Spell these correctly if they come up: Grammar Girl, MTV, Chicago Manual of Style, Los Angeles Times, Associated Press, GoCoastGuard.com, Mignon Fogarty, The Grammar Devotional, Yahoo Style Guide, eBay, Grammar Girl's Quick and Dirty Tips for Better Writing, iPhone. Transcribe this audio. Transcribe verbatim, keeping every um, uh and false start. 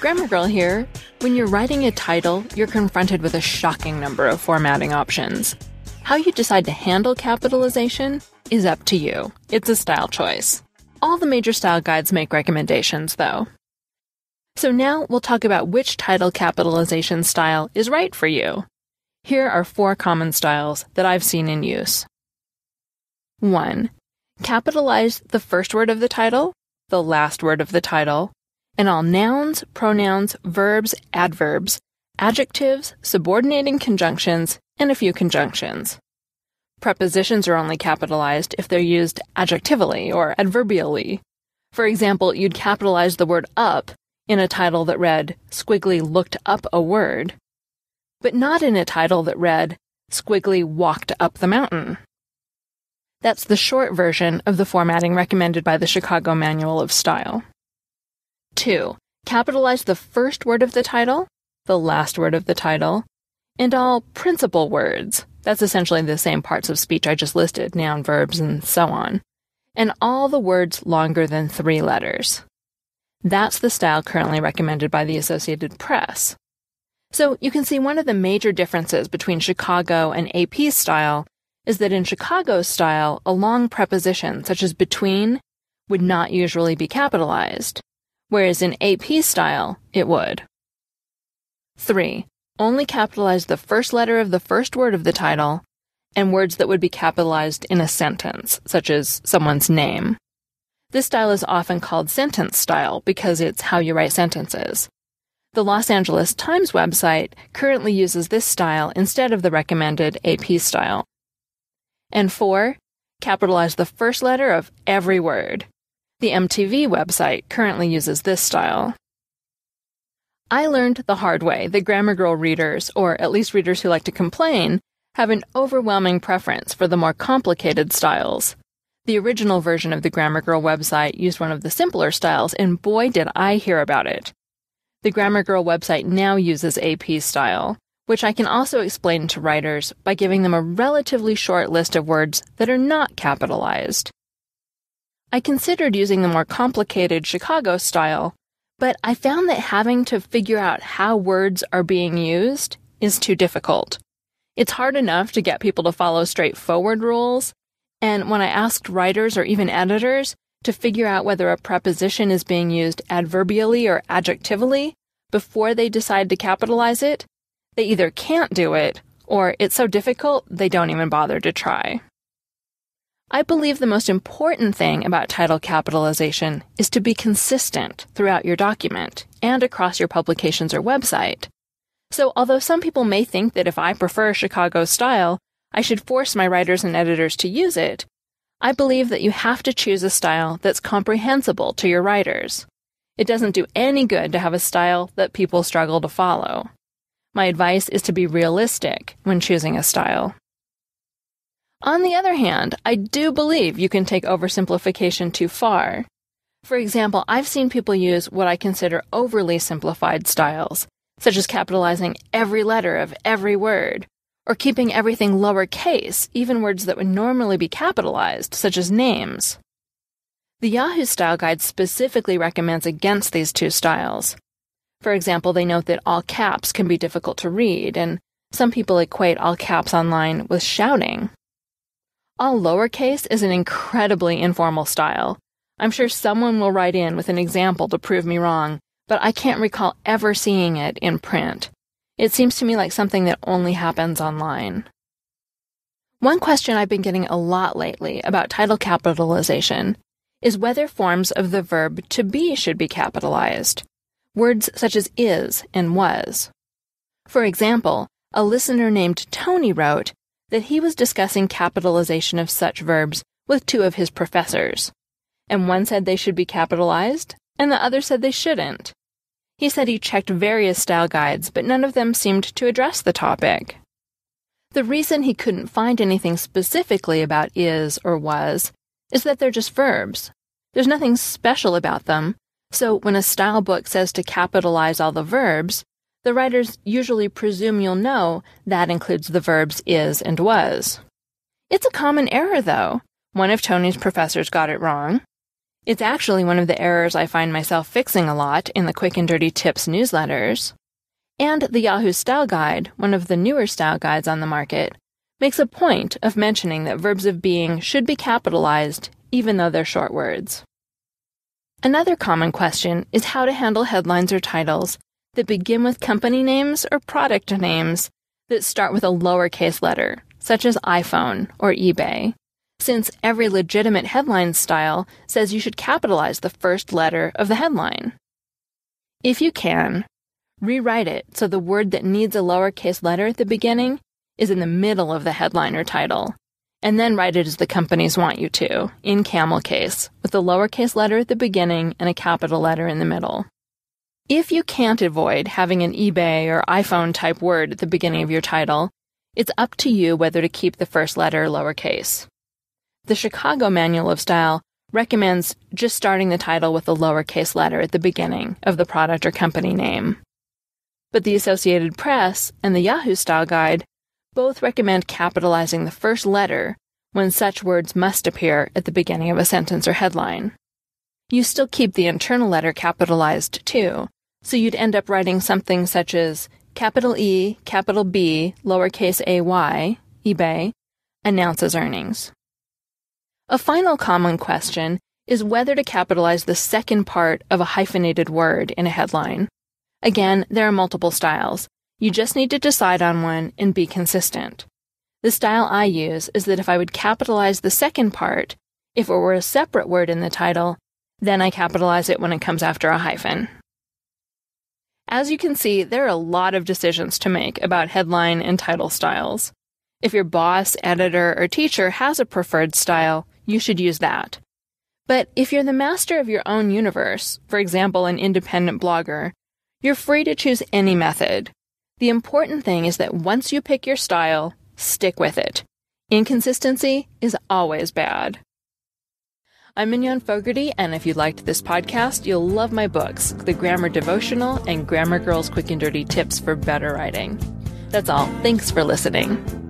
Grammar Girl here. When you're writing a title, you're confronted with a shocking number of formatting options. How you decide to handle capitalization is up to you. It's a style choice. All the major style guides make recommendations, though. So now we'll talk about which title capitalization style is right for you. Here are four common styles that I've seen in use. one. Capitalize the first word of the title, the last word of the title, and all nouns, pronouns, verbs, adverbs, adjectives, subordinating conjunctions, and a few conjunctions. Prepositions are only capitalized if they're used adjectively or adverbially. For example, you'd capitalize the word up in a title that read, Squiggly looked up a word, but not in a title that read, Squiggly walked up the mountain. That's the short version of the formatting recommended by the Chicago Manual of Style. two. Capitalize the first word of the title, the last word of the title, and all principal words. That's essentially the same parts of speech I just listed, noun, verbs, and so on, and all the words longer than three letters. That's the style currently recommended by the Associated Press. So you can see one of the major differences between Chicago and A P style is that in Chicago style, a long preposition, such as between, would not usually be capitalized, whereas in A P style, it would. three. Only capitalize the first letter of the first word of the title and words that would be capitalized in a sentence, such as someone's name. This style is often called sentence style because it's how you write sentences. The Los Angeles Times website currently uses this style instead of the recommended A P style. And four, capitalize the first letter of every word. The M T V website currently uses this style. I learned the hard way that Grammar Girl readers, or at least readers who like to complain, have an overwhelming preference for the more complicated styles. The original version of the Grammar Girl website used one of the simpler styles, and boy did I hear about it. The Grammar Girl website now uses A P style, which I can also explain to writers by giving them a relatively short list of words that are not capitalized. I considered using the more complicated Chicago style, but I found that having to figure out how words are being used is too difficult. It's hard enough to get people to follow straightforward rules, and when I asked writers or even editors to figure out whether a preposition is being used adverbially or adjectively before they decide to capitalize it, they either can't do it or it's so difficult they don't even bother to try. I believe the most important thing about title capitalization is to be consistent throughout your document and across your publications or website. So although some people may think that if I prefer Chicago style, I should force my writers and editors to use it, I believe that you have to choose a style that's comprehensible to your writers. It doesn't do any good to have a style that people struggle to follow. My advice is to be realistic when choosing a style. On the other hand, I do believe you can take oversimplification too far. For example, I've seen people use what I consider overly simplified styles, such as capitalizing every letter of every word, or keeping everything lowercase, even words that would normally be capitalized, such as names. The Yahoo Style Guide specifically recommends against these two styles. For example, they note that all caps can be difficult to read, and some people equate all caps online with shouting. All lowercase is an incredibly informal style. I'm sure someone will write in with an example to prove me wrong, but I can't recall ever seeing it in print. It seems to me like something that only happens online. One question I've been getting a lot lately about title capitalization is whether forms of the verb to be should be capitalized, words such as is and was. For example, a listener named Tony wrote that he was discussing capitalization of such verbs with two of his professors, and one said they should be capitalized, and the other said they shouldn't. He said he checked various style guides, but none of them seemed to address the topic. The reason he couldn't find anything specifically about is or was is that they're just verbs. There's nothing special about them, so when a style book says to capitalize all the verbs, the writers usually presume you'll know that includes the verbs is and was. It's a common error, though. One of Tony's professors got it wrong. It's actually one of the errors I find myself fixing a lot in the Quick and Dirty Tips newsletters. And the Yahoo Style Guide, one of the newer style guides on the market, makes a point of mentioning that verbs of being should be capitalized even though they're short words. Another common question is how to handle headlines or titles that begin with company names or product names that start with a lowercase letter, such as iPhone or eBay, since every legitimate headline style says you should capitalize the first letter of the headline. If you can, rewrite it so the word that needs a lowercase letter at the beginning is in the middle of the headline or title, and then write it as the companies want you to, in camel case, with a lowercase letter at the beginning and a capital letter in the middle. If you can't avoid having an eBay or iPhone-type word at the beginning of your title, it's up to you whether to keep the first letter lowercase. The Chicago Manual of Style recommends just starting the title with a lowercase letter at the beginning of the product or company name. But the Associated Press and the Yahoo Style Guide both recommend capitalizing the first letter when such words must appear at the beginning of a sentence or headline. You still keep the internal letter capitalized, too, so you'd end up writing something such as capital E, capital B, lowercase ay, eBay, announces earnings. A final common question is whether to capitalize the second part of a hyphenated word in a headline. Again, there are multiple styles. You just need to decide on one and be consistent. The style I use is that if I would capitalize the second part, if it were a separate word in the title, then I capitalize it when it comes after a hyphen. As you can see, there are a lot of decisions to make about headline and title styles. If your boss, editor, or teacher has a preferred style, you should use that. But if you're the master of your own universe, for example, an independent blogger, you're free to choose any method. The important thing is that once you pick your style, stick with it. Inconsistency is always bad. I'm Mignon Fogarty, and if you liked this podcast, you'll love my books, The Grammar Devotional and Grammar Girl's Quick and Dirty Tips for Better Writing. That's all. Thanks for listening.